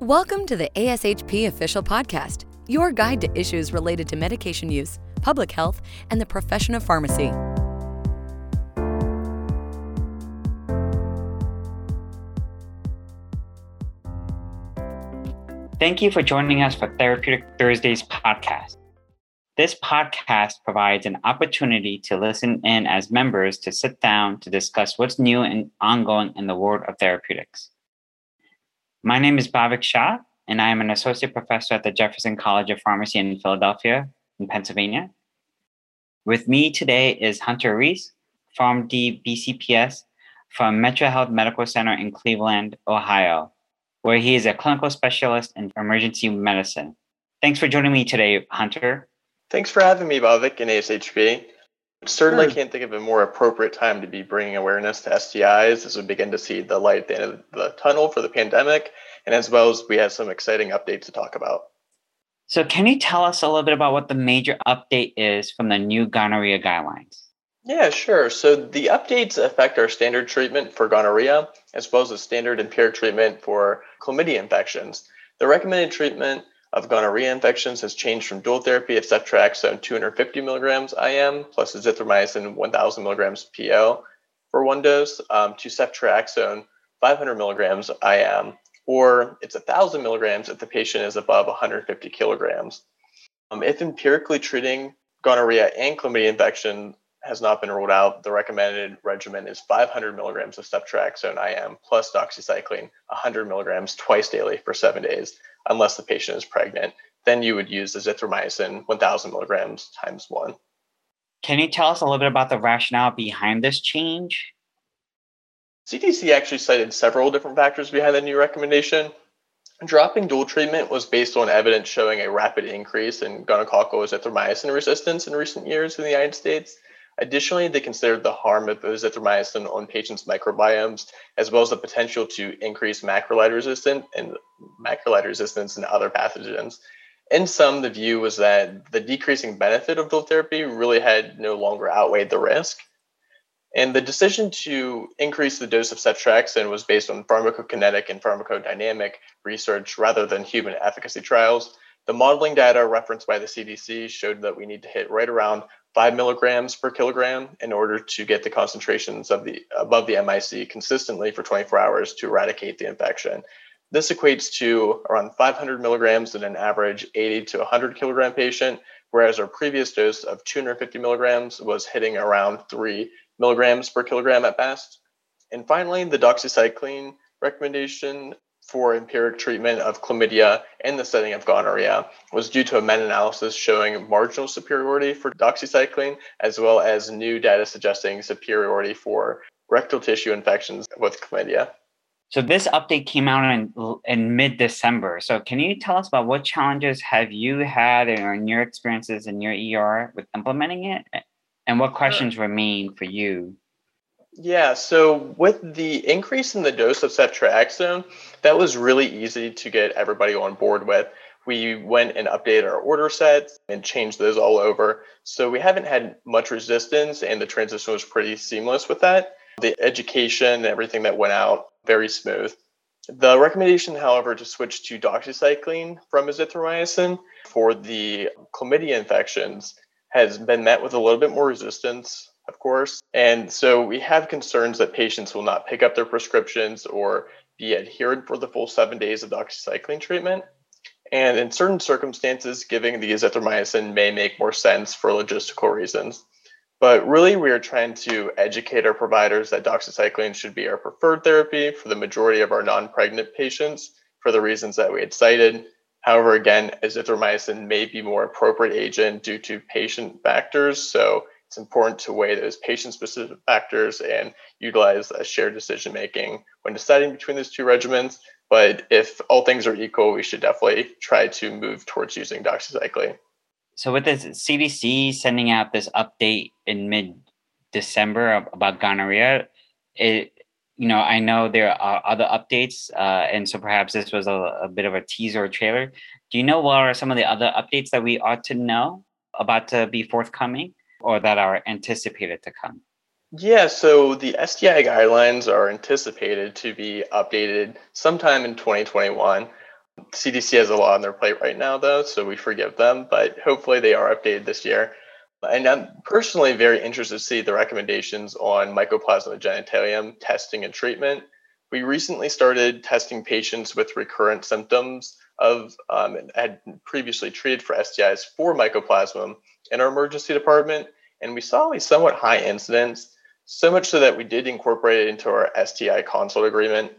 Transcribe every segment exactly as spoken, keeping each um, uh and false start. Welcome to the A S H P Official Podcast, your guide to issues related to medication use, public health, and the profession of pharmacy. Thank you for joining us for Therapeutic Thursday's podcast. This podcast provides an opportunity to listen in as members to sit down to discuss what's new and ongoing in the world of therapeutics. My name is Bhavik Shah, and I am an associate professor at the Jefferson College of Pharmacy in Philadelphia, in Pennsylvania. With me today is Hunter Reese, PharmD B C P S from MetroHealth Medical Center in Cleveland, Ohio, where he is a clinical specialist in emergency medicine. Thanks for joining me today, Hunter. Thanks for having me, Bhavik and A S H P. Certainly sure. Can't think of a more appropriate time to be bringing awareness to S T Is as we begin to see the light at the end of the tunnel for the pandemic, and as well as we have some exciting updates to talk about. So can you tell us a little bit about what the major update is from the new gonorrhea guidelines? Yeah, sure. So the updates affect our standard treatment for gonorrhea, as well as the standard and peer treatment for chlamydia infections. The recommended treatment of gonorrhea infections has changed from dual therapy of ceftriaxone two hundred fifty milligrams I M plus azithromycin one thousand milligrams P O for one dose um, to ceftriaxone five hundred milligrams I M, or it's one thousand milligrams if the patient is above one hundred fifty kilograms. Um, if empirically treating gonorrhea and chlamydia infection has not been ruled out, the recommended regimen is five hundred milligrams of ceftriaxone I M plus doxycycline one hundred milligrams twice daily for seven days, unless the patient is pregnant. Then you would use azithromycin one thousand milligrams times one. Can you tell us a little bit about the rationale behind this change? C D C actually cited several different factors behind the new recommendation. Dropping dual treatment was based on evidence showing a rapid increase in gonococcal azithromycin resistance in recent years in the United States. Additionally, they considered the harm of azithromycin on patients' microbiomes, as well as the potential to increase macrolide resistance and macrolide resistance and other pathogens. In sum, the view was that the decreasing benefit of dual therapy really had no longer outweighed the risk. And the decision to increase the dose of ceftriaxone was based on pharmacokinetic and pharmacodynamic research rather than human efficacy trials. The modeling data referenced by the C D C showed that we need to hit right around five milligrams per kilogram in order to get the concentrations of the above the M I C consistently for twenty-four hours to eradicate the infection. This equates to around five hundred milligrams in an average eighty to one hundred kilogram patient, whereas our previous dose of two hundred fifty milligrams was hitting around three milligrams per kilogram at best. And finally, the doxycycline recommendation for empiric treatment of chlamydia in the setting of gonorrhea was due to a meta-analysis showing marginal superiority for doxycycline, as well as new data suggesting superiority for rectal tissue infections with chlamydia. So this update came out in, in mid-December. So can you tell us about what challenges have you had in your experiences in your E R with implementing it? And what questions Sure. remain for you? Yeah, so with the increase in the dose of ceftriaxone, that was really easy to get everybody on board with. We went and updated our order sets and changed those all over. So we haven't had much resistance, and the transition was pretty seamless with that. The education and everything that went out, very smooth. The recommendation, however, to switch to doxycycline from azithromycin for the chlamydia infections has been met with a little bit more resistance, of course. And so we have concerns that patients will not pick up their prescriptions or be adherent for the full seven days of doxycycline treatment. And in certain circumstances, giving the azithromycin may make more sense for logistical reasons. But really, we are trying to educate our providers that doxycycline should be our preferred therapy for the majority of our non-pregnant patients for the reasons that we had cited. However, again, azithromycin may be more appropriate agent due to patient factors. So it's important to weigh those patient-specific factors and utilize a shared decision-making when deciding between those two regimens. But if all things are equal, we should definitely try to move towards using doxycycline. So with the C D C sending out this update in mid-December about gonorrhea, it, you know, I know there are other updates, uh, and so perhaps this was a, a bit of a teaser or trailer. Do you know what are some of the other updates that we ought to know about to be forthcoming, or that are anticipated to come? Yeah, so the S T I guidelines are anticipated to be updated sometime in twenty twenty-one. C D C has a lot on their plate right now, though, so we forgive them, but hopefully they are updated this year. And I'm personally very interested to see the recommendations on mycoplasma genitalium testing and treatment. We recently started testing patients with recurrent symptoms of um, and had previously treated for S T Is for mycoplasma in our emergency department, and we saw a somewhat high incidence, so much so that we did incorporate it into our S T I consult agreement.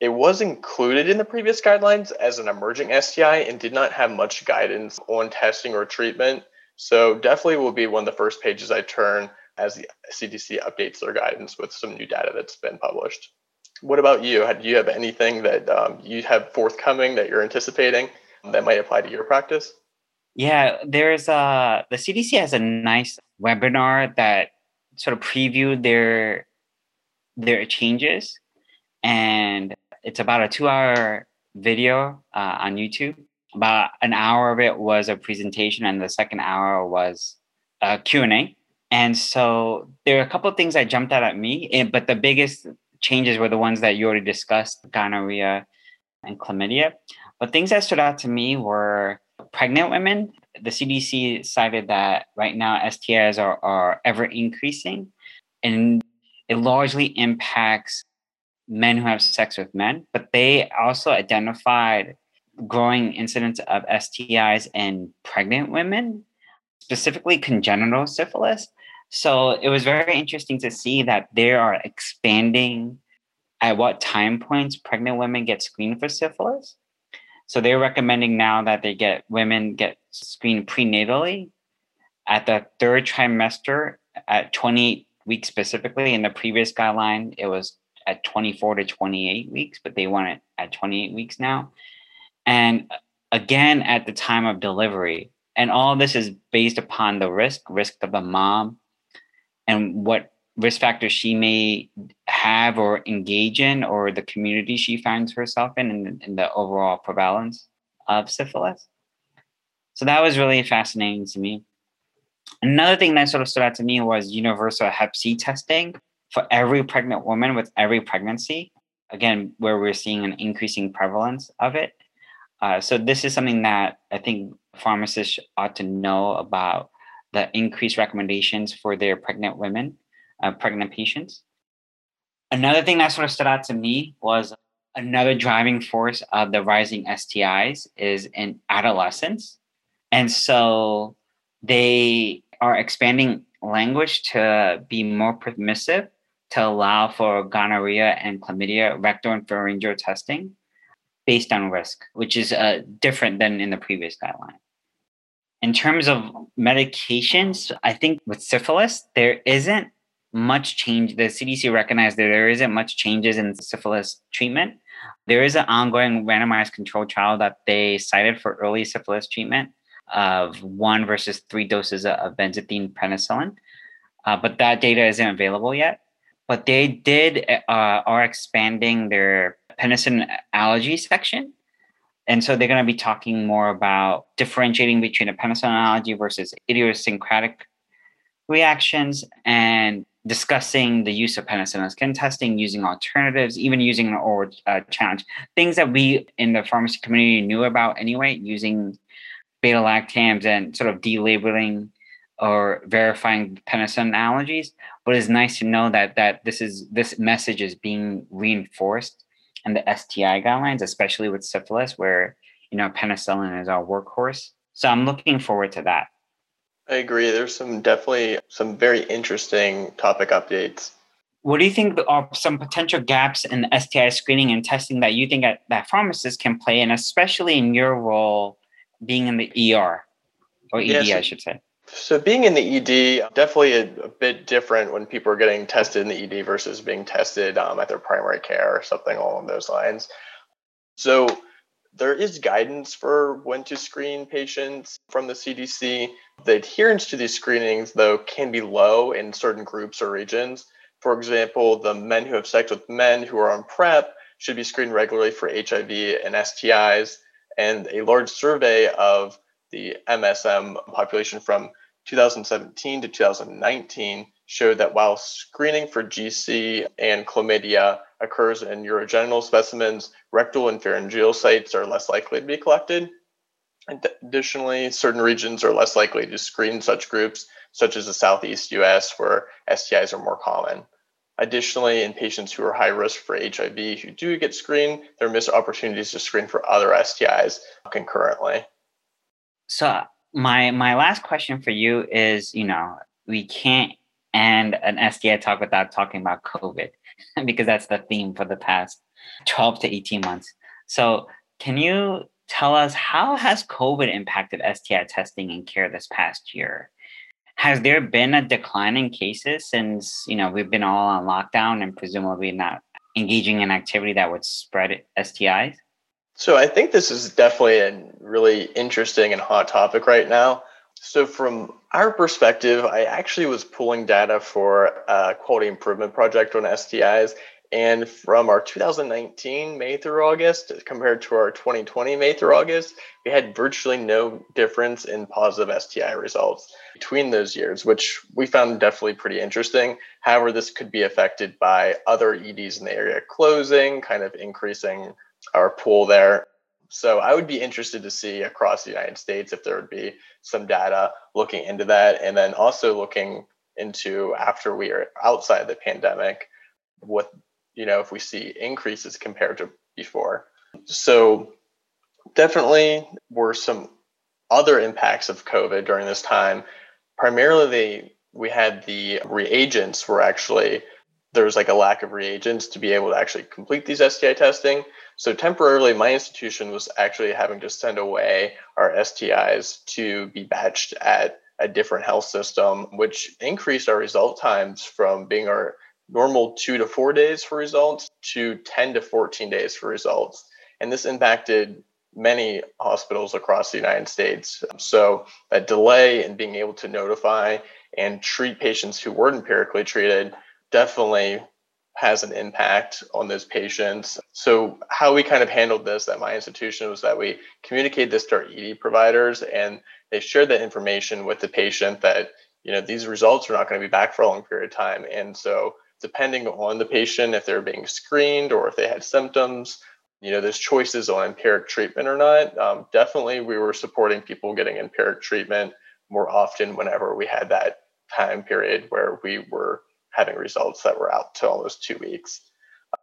It was included in the previous guidelines as an emerging S T I and did not have much guidance on testing or treatment. So definitely will be one of the first pages I turn as the C D C updates their guidance with some new data that's been published. What about you? Do you have anything that um, you have forthcoming that you're anticipating that might apply to your practice? Yeah, there's a, the C D C has a nice webinar that sort of previewed their, their changes. And it's about a two-hour video uh, on YouTube. About an hour of it was a presentation, and the second hour was a Q and A. And so there are a couple of things that jumped out at me, but the biggest changes were the ones that you already discussed, gonorrhea and chlamydia. But things that stood out to me were pregnant women. The C D C cited that right now S T Is are, are ever increasing, and it largely impacts men who have sex with men, but they also identified growing incidence of S T Is in pregnant women, specifically congenital syphilis. So it was very interesting to see that they are expanding at what time points pregnant women get screened for syphilis. So they're recommending now that they get women get screened prenatally at the third trimester at twenty-eight weeks specifically. In the previous guideline, it was at twenty-four to twenty-eight weeks, but they want it at twenty-eight weeks now. And again, at the time of delivery. And all this is based upon the risk, risk of the mom and what risk factors she may have or engage in, or the community she finds herself in, and, and the overall prevalence of syphilis. So that was really fascinating to me. Another thing that sort of stood out to me was universal hep C testing for every pregnant woman with every pregnancy, again, where we're seeing an increasing prevalence of it. Uh, so this is something that I think pharmacists ought to know about, the increased recommendations for their pregnant women, uh, pregnant patients. Another thing that sort of stood out to me was another driving force of the rising S T Is is in adolescence. And so they are expanding language to be more permissive, to allow for gonorrhea and chlamydia rectal and pharyngeal testing based on risk, which is uh, different than in the previous guideline. In terms of medications, I think with syphilis, there isn't much change. The C D C recognized that there isn't much changes in syphilis treatment. There is an ongoing randomized controlled trial that they cited for early syphilis treatment of one versus three doses of benzathine penicillin. Uh, but that data isn't available yet. But they did uh, are expanding their penicillin allergy section. And so they're going to be talking more about differentiating between a penicillin allergy versus idiosyncratic reactions, and discussing the use of penicillin skin testing, using alternatives, even using an oral uh, challenge. Things that we in the pharmacy community knew about anyway, using beta-lactams and sort of delabeling or verifying penicillin allergies. But it's nice to know that that this is this message is being reinforced in the S T I guidelines, especially with syphilis, where you know penicillin is our workhorse. So I'm looking forward to that. I agree. There's some definitely some very interesting topic updates. What do you think are some potential gaps in the S T I screening and testing that you think that, that pharmacists can play in, especially in your role? Being in the E R, or E D, yeah, so, I should say. So being in the E D, definitely a, a bit different when people are getting tested in the E D versus being tested um, at their primary care or something along those lines. So there is guidance for when to screen patients from the C D C. The adherence to these screenings, though, can be low in certain groups or regions. For example, the men who have sex with men who are on PrEP should be screened regularly for H I V and S T Is. And a large survey of the M S M population from two thousand seventeen to two thousand nineteen showed that while screening for G C and chlamydia occurs in urogenital specimens, rectal and pharyngeal sites are less likely to be collected. Additionally, certain regions are less likely to screen such groups, such as the Southeast U S, where S T Is are more common. Additionally, in patients who are high risk for H I V who do get screened, there are missed opportunities to screen for other S T Is concurrently. So my my last question for you is, you know, we can't end an S T I talk without talking about COVID, because that's the theme for the past twelve to eighteen months. So can you tell us, how has COVID impacted S T I testing and care this past year? Has there been a decline in cases since, you know, we've been all on lockdown and presumably not engaging in activity that would spread S T Is? So I think this is definitely a really interesting and hot topic right now. So from our perspective, I actually was pulling data for a quality improvement project on S T Is. And from our two thousand nineteen May through August, compared to our twenty twenty May through August, we had virtually no difference in positive S T I results between those years, which we found definitely pretty interesting. However, this could be affected by other E Ds in the area closing, kind of increasing our pool there. So I would be interested to see across the United States if there would be some data looking into that, and then also looking into after we are outside the pandemic, what, you know, if we see increases compared to before. So definitely were some other impacts of COVID during this time. Primarily, they, we had the reagents were actually, there was like a lack of reagents to be able to actually complete these S T I testing. So temporarily, my institution was actually having to send away our S T Is to be batched at a different health system, which increased our result times from being our normal two to four days for results to ten to fourteen days for results. And this impacted many hospitals across the United States. So a delay in being able to notify and treat patients who weren't empirically treated definitely has an impact on those patients. So how we kind of handled this at my institution was that we communicated this to our E D providers, and they shared that information with the patient that, you know, these results are not going to be back for a long period of time. And so depending on the patient, if they're being screened or if they had symptoms, you know, there's choices on empiric treatment or not. Um, definitely, we were supporting people getting empiric treatment more often whenever we had that time period where we were having results that were out to almost two weeks.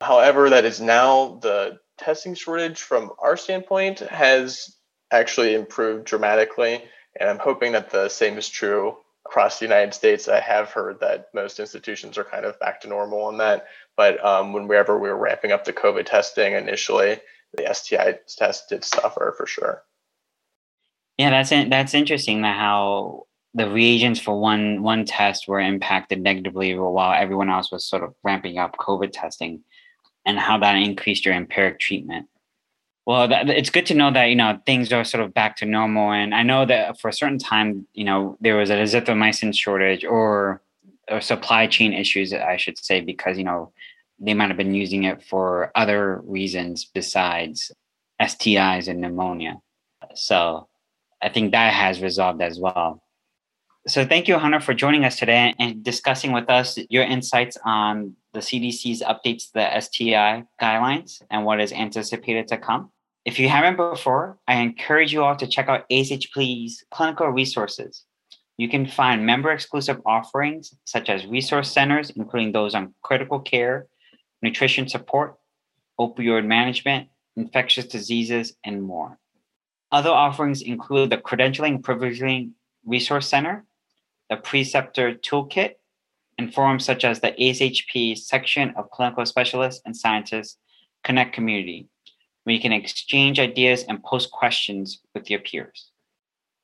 However, that is now the testing shortage from our standpoint has actually improved dramatically. And I'm hoping that the same is true across the United States. I have heard that most institutions are kind of back to normal on that. But um, whenever we were ramping up the COVID testing initially, the S T I test did suffer for sure. Yeah, that's in- that's interesting that how the reagents for one one test were impacted negatively while everyone else was sort of ramping up COVID testing, and how that increased your empiric treatment. Well, that, it's good to know that, you know, things are sort of back to normal. And I know that for a certain time, you know, there was an azithromycin shortage or, or supply chain issues, I should say, because, you know, they might have been using it for other reasons besides S T Is and pneumonia. So I think that has resolved as well. So thank you, Hunter, for joining us today and discussing with us your insights on the C D C's updates to the S T I guidelines and what is anticipated to come. If you haven't before, I encourage you all to check out A S H P's clinical resources. You can find member-exclusive offerings such as resource centers, including those on critical care, nutrition support, opioid management, infectious diseases, and more. Other offerings include the Credentialing and Privileging Resource Center, the Preceptor Toolkit, and forums such as the A S H P section of clinical specialists and scientists connect community, where you can exchange ideas and post questions with your peers.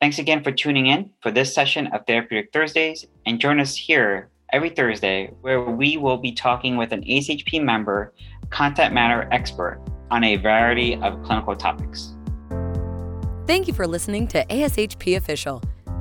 Thanks again for tuning in for this session of Therapeutic Thursdays, and join us here every Thursday, where we will be talking with an A S H P member content matter expert on a variety of clinical topics. Thank you for listening to A S H P Official,